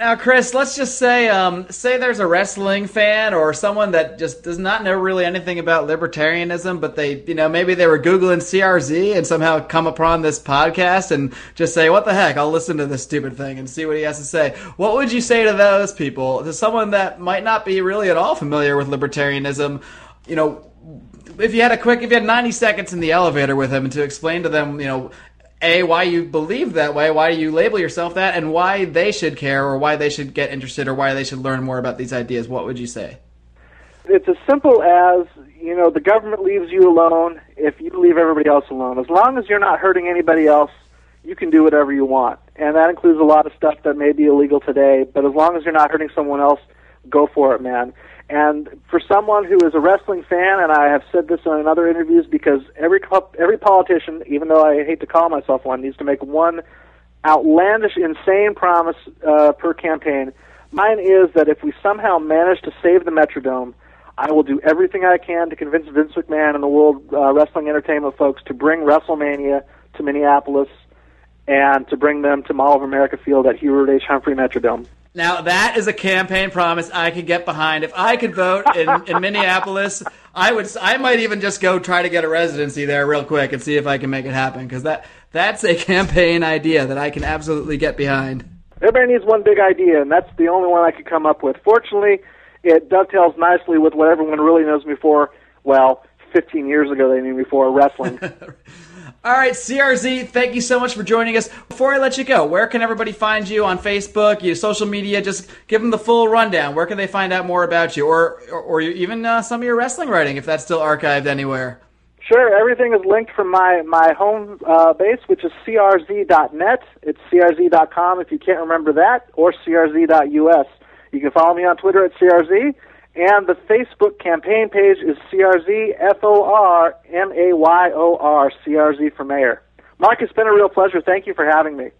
Now, Chris, let's just say, say there's a wrestling fan or someone that just does not know really anything about libertarianism, but they, you know, maybe they were Googling CRZ and somehow come upon this podcast and just say, what the heck, I'll listen to this stupid thing and see what he has to say. What would you say to those people, to someone that might not be really at all familiar with libertarianism, you know, if you had 90 seconds in the elevator with him and to explain to them, you know, A, why you believe that way, why you label yourself that, and why they should care or why they should get interested or why they should learn more about these ideas, what would you say? It's as simple as, you know, the government leaves you alone if you leave everybody else alone. As long as you're not hurting anybody else, you can do whatever you want. And that includes a lot of stuff that may be illegal today, but as long as you're not hurting someone else, go for it, man. And for someone who is a wrestling fan, and I have said this in other interviews, because every politician, even though I hate to call myself one, needs to make one outlandish, insane promise per campaign. Mine is that if we somehow manage to save the Metrodome, I will do everything I can to convince Vince McMahon and the World Wrestling Entertainment folks to bring WrestleMania to Minneapolis and to bring them to Mall of America Field at Hubert H. Humphrey Metrodome. Now, that is a campaign promise I could get behind. If I could vote in Minneapolis, I might even just go try to get a residency there real quick and see if I can make it happen, because that's a campaign idea that I can absolutely get behind. Everybody needs one big idea, and that's the only one I could come up with. Fortunately, it dovetails nicely with what everyone really knows me for. Well, 15 years ago they knew me for wrestling. All right, CRZ, thank you so much for joining us. Before I let you go, where can everybody find you on Facebook, your social media? Just give them the full rundown. Where can they find out more about you or even some of your wrestling writing, if that's still archived anywhere? Sure, everything is linked from my home base, which is crz.net. It's crz.com if you can't remember that, or crz.us. You can follow me on Twitter at CRZ. And the Facebook campaign page is CRZFORMAYOR, CRZ for Mayor. Mark, it's been a real pleasure. Thank you for having me.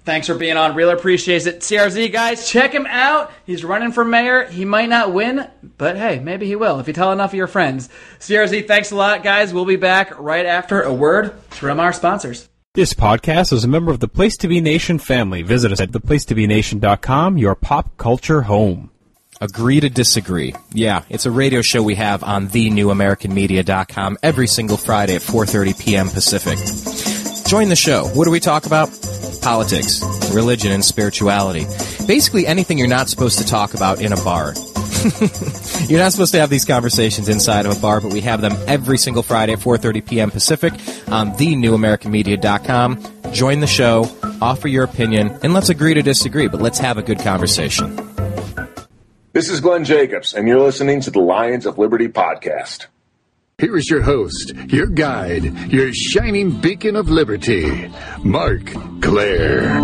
Thanks for being on. Really appreciates it. CRZ, guys, check him out. He's running for mayor. He might not win, but hey, maybe he will if you tell enough of your friends. CRZ, thanks a lot, guys. We'll be back right after a word from our sponsors. This podcast is a member of the Place to Be Nation family. Visit us at theplacetobenation.com, your pop culture home. Agree to Disagree. Yeah, it's a radio show we have on thenewamericanmedia.com every single Friday at 4:30 p.m. Pacific. Join the show. What do we talk about? Politics, religion, and spirituality. Basically anything you're not supposed to talk about in a bar. You're not supposed to have these conversations inside of a bar, but we have them every single Friday at 4:30 p.m. Pacific on thenewamericanmedia.com. Join the show, offer your opinion, and let's agree to disagree, but let's have a good conversation. This is Glenn Jacobs, and you're listening to the Lions of Liberty podcast. Here is your host, your guide, your shining beacon of liberty, Mark Claire.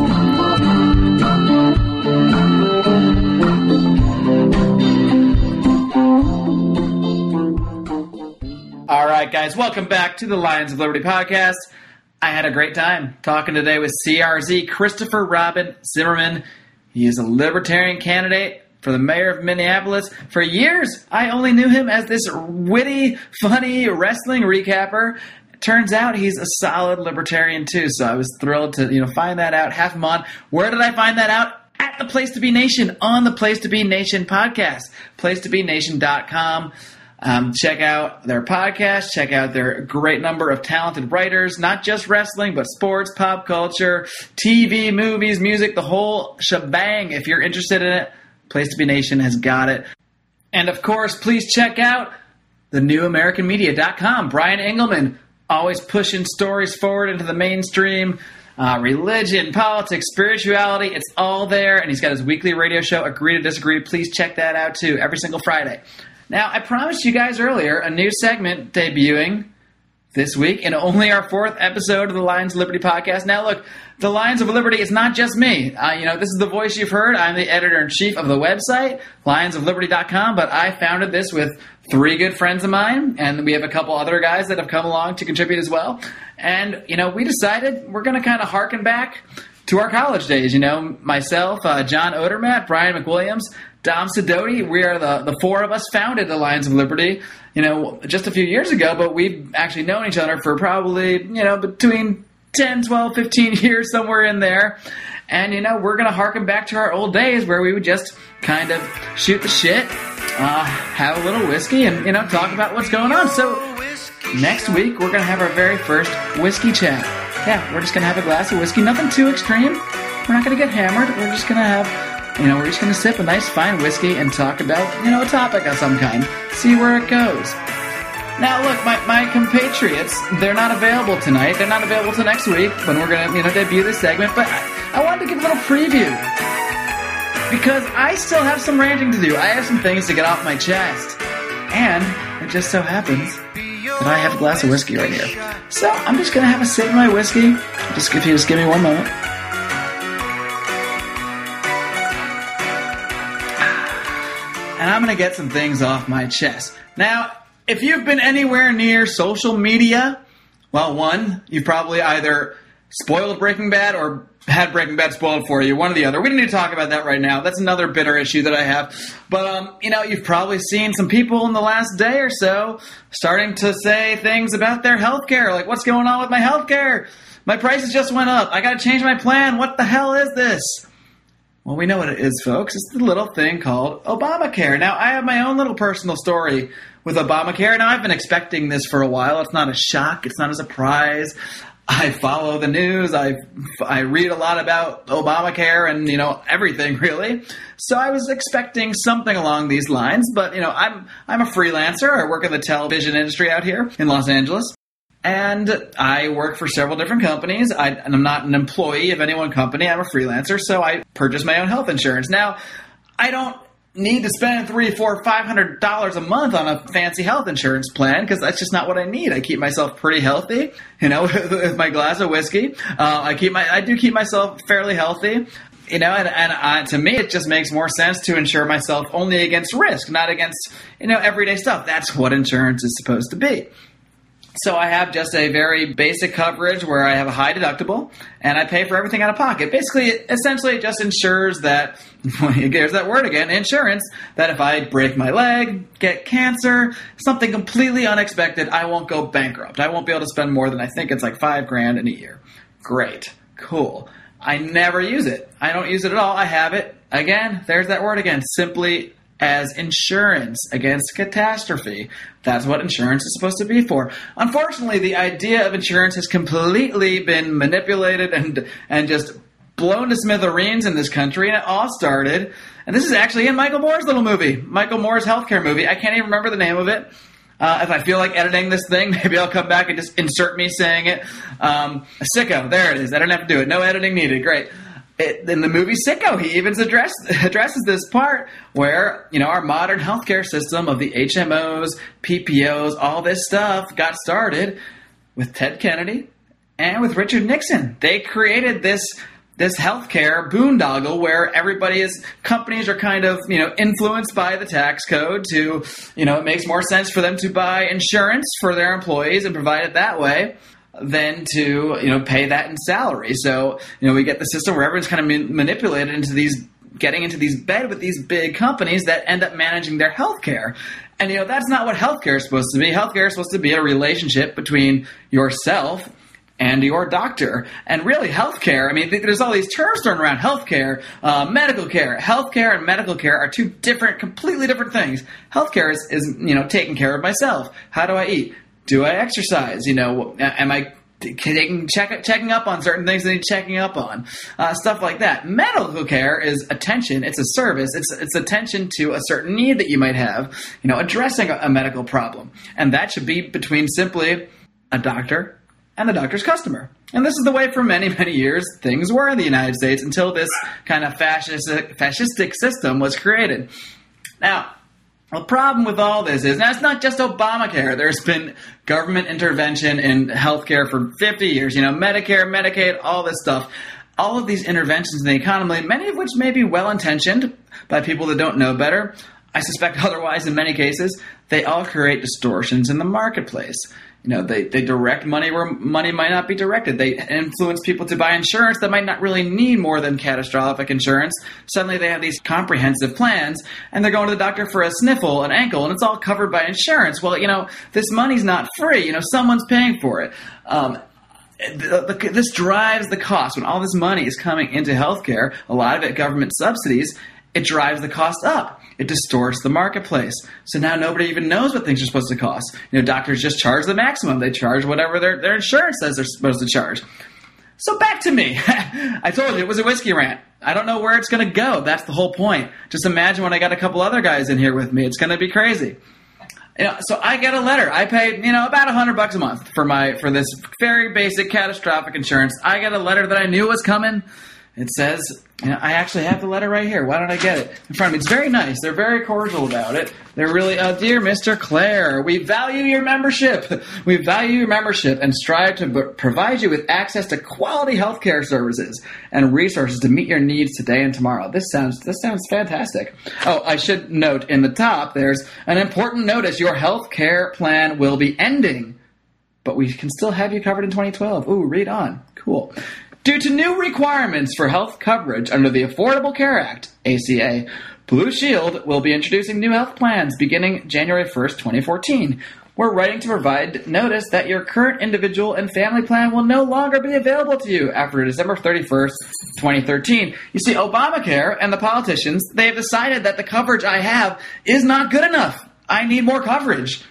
All right, guys, welcome back to the Lions of Liberty podcast. I had a great time talking today with CRZ, Christopher Robin Zimmerman. He is a libertarian candidate for the mayor of Minneapolis. For years, I only knew him as this witty, funny wrestling recapper. Turns out he's a solid libertarian too, so I was thrilled to find that out, have him on. Where did I find that out? At the Place to Be Nation, on the Place to Be Nation podcast, placetobenation.com. Check out their podcast, check out their great number of talented writers, not just wrestling, but sports, pop culture, TV, movies, music, the whole shebang. If you're interested in it, Place to Be Nation has got it. And of course, please check out thenewamericanmedia.com. Brian Engelman, always pushing stories forward into the mainstream. Religion, politics, spirituality, it's all there. And he's got his weekly radio show, Agree to Disagree. Please check that out too, every single Friday. Now, I promised you guys earlier a new segment debuting this week, and only our fourth episode of the Lions of Liberty podcast. Now, look, the Lions of Liberty is not just me. This is the voice you've heard. I'm the editor-in-chief of the website, lionsofliberty.com, but I founded this with three good friends of mine, and we have a couple other guys that have come along to contribute as well. And, we decided we're going to kind of harken back to our college days. Myself, John Odermatt, Brian McWilliams, Dom Sidoti, we are the four of us founded the Lions of Liberty, just a few years ago, but we've actually known each other for probably, between 10, 12, 15 years, somewhere in there. And, we're going to harken back to our old days where we would just kind of shoot the shit, have a little whiskey, and, talk about what's going on. So next week, we're going to have our very first whiskey chat. Yeah, we're just going to have a glass of whiskey, nothing too extreme. We're not going to get hammered. We're just going to have... we're just going to sip a nice fine whiskey and talk about, a topic of some kind. See where it goes. Now, look, my compatriots, they're not available tonight. They're not available till next week when we're going to, debut this segment. But I wanted to give a little preview because I still have some ranting to do. I have some things to get off my chest. And it just so happens that I have a glass of whiskey right here. So I'm just going to have a sip of my whiskey. Just if you just give me one moment. And I'm going to get some things off my chest. Now, if you've been anywhere near social media, well, one, you've probably either spoiled Breaking Bad or had Breaking Bad spoiled for you, one or the other. We don't need to talk about that right now. That's another bitter issue that I have. But, you've probably seen some people in the last day or so starting to say things about their healthcare, like, what's going on with my healthcare? My prices just went up. I got to change my plan. What the hell is this? Well, we know what it is, folks. It's the little thing called Obamacare. Now, I have my own little personal story with Obamacare. Now, I've been expecting this for a while. It's not a shock. It's not a surprise. I follow the news. I read a lot about Obamacare and, everything, really. So I was expecting something along these lines. But, I'm a freelancer. I work in the television industry out here in Los Angeles. And I work for several different companies. I'm not an employee of any one company. I'm a freelancer, so I purchase my own health insurance. Now, I don't need to spend $300, $400, $500 a month on a fancy health insurance plan because that's just not what I need. I keep myself pretty healthy, with my glass of whiskey. I do keep myself fairly healthy. To me, it just makes more sense to insure myself only against risk, not against everyday stuff. That's what insurance is supposed to be. So I have just a very basic coverage where I have a high deductible and I pay for everything out of pocket. Basically, it just ensures that, there's that word again, insurance, that if I break my leg, get cancer, something completely unexpected, I won't go bankrupt. I won't be able to spend more than I think it's like $5,000 in a year. Great. Cool. I never use it. I don't use it at all. I have it. Again, there's that word again, simply as insurance against catastrophe. That's what insurance is supposed to be for. Unfortunately, the idea of insurance has completely been manipulated and just blown to smithereens in this country, and it all started, and this is actually in Michael Moore's little movie, Michael Moore's healthcare movie. I can't even remember the name of it. If I feel like editing this thing, maybe I'll come back and just insert me saying it. Sicko, there it is. I don't have to do it. No editing needed. Great. In the movie Sicko, he even addresses this part where, you know, our modern healthcare system of the HMOs, PPOs, all this stuff got started with Ted Kennedy and with Richard Nixon. They created this healthcare boondoggle where companies are kind of, you know, influenced by the tax code to, you know, it makes more sense for them to buy insurance for their employees and provide it that way than to, you know, pay that in salary. So, you know, we get the system where everyone's kind of manipulated into getting into bed with these big companies that end up managing their healthcare. And, you know, that's not what healthcare is supposed to be. Healthcare is supposed to be a relationship between yourself and your doctor. And really, healthcare, I mean, there's all these terms thrown around. Healthcare, medical care. Healthcare and medical care are two completely different things. Healthcare is, you know, taking care of myself. How do I eat? Do I exercise? You know, am I checking up on certain things I need checking up on? Stuff like that. Medical care is attention. It's a service. It's attention to a certain need that you might have, you know, addressing a medical problem. And that should be between simply a doctor and the doctor's customer. And this is the way for many, many years things were in the United States until this kind of fascistic system was created. Now, the problem with all this is, now it's not just Obamacare. There's been government intervention in healthcare for 50 years, you know, Medicare, Medicaid, all this stuff. All of these interventions in the economy, many of which may be well-intentioned by people that don't know better. I suspect otherwise in many cases, they all create distortions in the marketplace. You know, they direct money where money might not be directed. They influence people to buy insurance that might not really need more than catastrophic insurance. Suddenly they have these comprehensive plans, and they're going to the doctor for a sniffle, an ankle, and it's all covered by insurance. Well, you know, this money's not free. You know, someone's paying for it. This drives the cost. When all this money is coming into healthcare, a lot of it government subsidies, it drives the cost up. It distorts the marketplace. So now nobody even knows what things are supposed to cost. You know, doctors just charge the maximum. They charge whatever their insurance says they're supposed to charge. So back to me. I told you it was a whiskey rant. I don't know where it's going to go. That's the whole point. Just imagine when I got a couple other guys in here with me. It's going to be crazy. You know, so I get a letter. I pay, you know, about $100 a month for this very basic catastrophic insurance. I got a letter that I knew was coming. It says, you know, I actually have the letter right here. Why don't I get it in front of me? It's very nice. They're very cordial about it. They're really, dear Mr. Clare, we value your membership. We value your membership and strive to provide you with access to quality healthcare services and resources to meet your needs today and tomorrow. This sounds fantastic. Oh, I should note in the top, there's an important notice. Your healthcare plan will be ending, but we can still have you covered in 2012. Ooh, read on. Cool. Due to new requirements for health coverage under the Affordable Care Act, ACA, Blue Shield will be introducing new health plans beginning January 1st, 2014. We're writing to provide notice that your current individual and family plan will no longer be available to you after December 31st, 2013. You see, Obamacare and the politicians, they have decided that the coverage I have is not good enough. I need more coverage.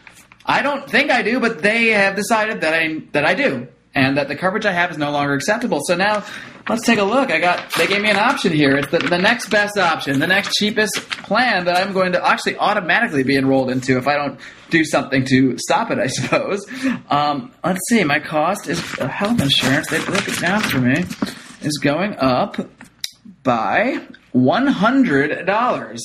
I don't think I do, but they have decided that I do. And that the coverage I have is no longer acceptable. So now, let's take a look. They gave me an option here. It's the next best option, the next cheapest plan that I'm going to actually automatically be enrolled into if I don't do something to stop it, I suppose. Let's see. My cost is health insurance. They broke it down for me. Is going up by $100. This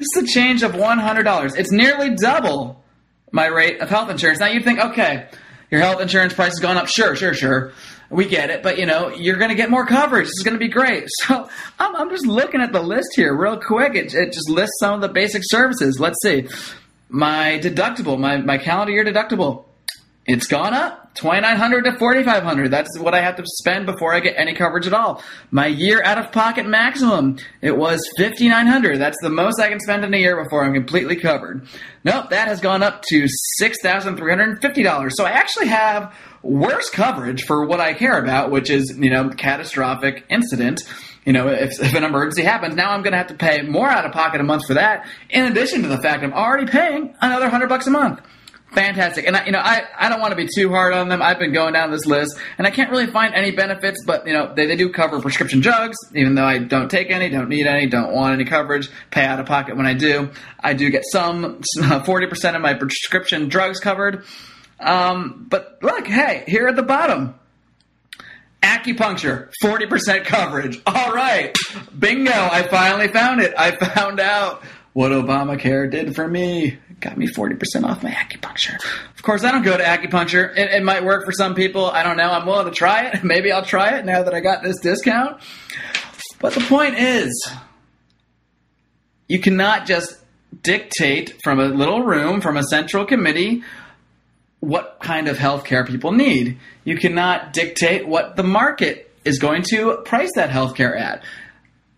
is a change of $100. It's nearly double my rate of health insurance. Now you'd think, okay, your health insurance price has gone up. Sure. We get it. But, you know, you're going to get more coverage. This is going to be great. So I'm just looking at the list here real quick. It just lists some of the basic services. Let's see. My deductible, my calendar year deductible, it's gone up $2,900 to $4,500. That's what I have to spend before I get any coverage at all. My year out-of-pocket maximum, it was $5,900. That's the most I can spend in a year before I'm completely covered. Nope, that has gone up to $6,350. So I actually have worse coverage for what I care about, which is, you know, catastrophic incident. You know, if an emergency happens, now I'm going to have to pay more out-of-pocket a month for that, in addition to the fact I'm already paying another $100 a month. Fantastic. And, I don't want to be too hard on them. I've been going down this list, and I can't really find any benefits, but, you know, they do cover prescription drugs, even though I don't take any, don't need any, don't want any coverage, pay out of pocket when I do. I do get some, 40% of my prescription drugs covered. But look, hey, here at the bottom, Acupuncture, 40% coverage. All right. Bingo. I finally found it. I found out what Obamacare did for me. It got me 40% off my acupuncture. Of course, I don't go to acupuncture. It might work for some people. I don't know. I'm willing to try it. Maybe I'll try it now that I got this discount. But the point is, you cannot just dictate from a little room, from a central committee, what kind of health care people need. You cannot dictate what the market is going to price that health care at.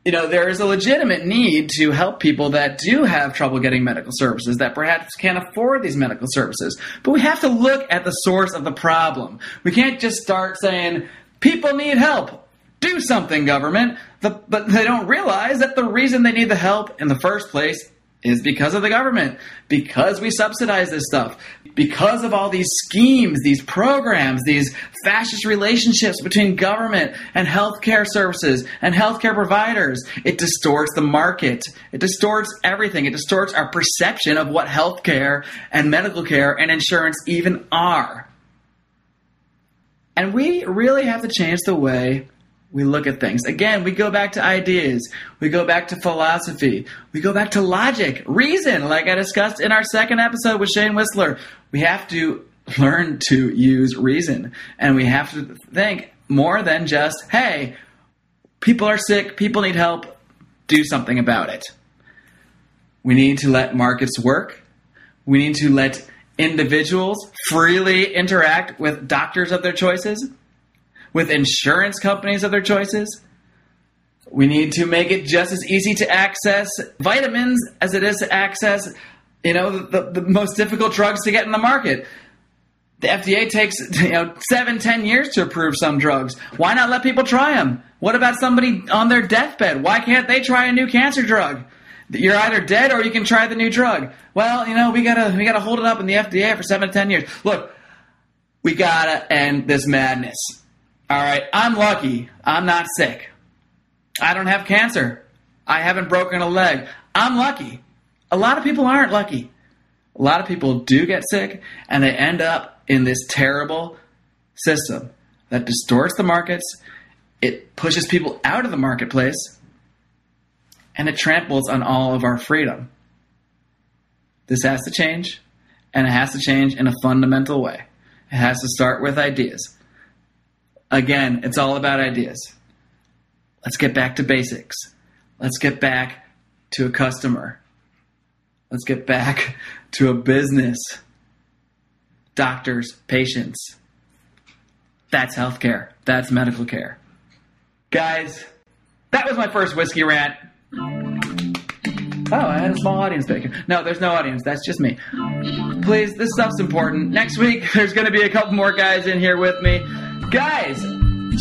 You know, there is a legitimate need to help people that do have trouble getting medical services, that perhaps can't afford these medical services. But we have to look at the source of the problem. We can't just start saying, people need help. Do something, government. But they don't realize that the reason they need the help in the first place is because of the government, because we subsidize this stuff, because of all these schemes, these programs, these fascist relationships between government and healthcare services and healthcare providers. It distorts the market. It distorts everything. It distorts our perception of what healthcare and medical care and insurance even are. And we really have to change the way we look at things. Again, we go back to ideas. We go back to philosophy. We go back to logic, reason, like I discussed in our second episode with Shane Whistler. We have to learn to use reason. And we have to think more than just, hey, people are sick. People need help. Do something about it. We need to let markets work. We need to let individuals freely interact with doctors of their choices, with insurance companies of their choices. We need to make it just as easy to access vitamins as it is to access, you know, the most difficult drugs to get in the market. The FDA takes, 7-10 years to approve some drugs. Why not let people try them? What about somebody on their deathbed? Why can't they try a new cancer drug? You're either dead or you can try the new drug. Well, we gotta hold it up in the FDA for 7-10 years. Look, we gotta end this madness. All right, I'm lucky. I'm not sick. I don't have cancer. I haven't broken a leg. I'm lucky. A lot of people aren't lucky. A lot of people do get sick, and they end up in this terrible system that distorts the markets. It pushes people out of the marketplace, and it tramples on all of our freedom. This has to change, and it has to change in a fundamental way. It has to start with ideas. Again, it's all about ideas. Let's get back to basics. Let's get back to a customer. Let's get back to a business. Doctors, patients. That's healthcare. That's medical care. Guys, that was my first whiskey rant. Oh, I had a small audience pick. No, there's no audience. That's just me. Please, this stuff's important. Next week, there's going to be a couple more guys in here with me. Guys,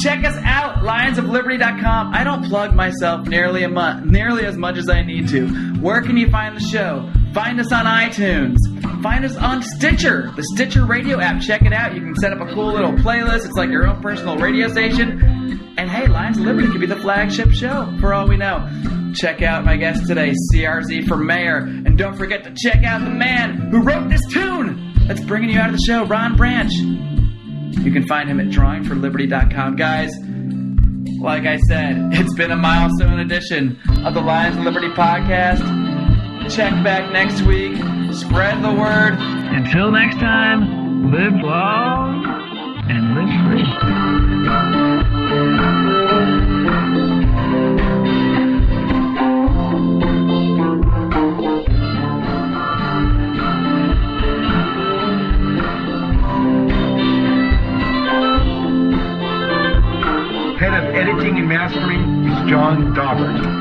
check us out, lionsofliberty.com. I don't plug myself nearly as much as I need to. Where can you find the show? Find us on iTunes. Find us on Stitcher, the Stitcher radio app. Check it out. You can set up a cool little playlist. It's like your own personal radio station. And hey, Lions of Liberty could be the flagship show for all we know. Check out my guest today, CRZ for Mayor. And don't forget to check out the man who wrote this tune that's bringing you out of the show, Ron Branch. You can find him at drawingforliberty.com. Guys, like I said, it's been a milestone edition of the Lions of Liberty podcast. Check back next week. Spread the word. Until next time, live long and live free. Head of editing and mastering is John Daubert.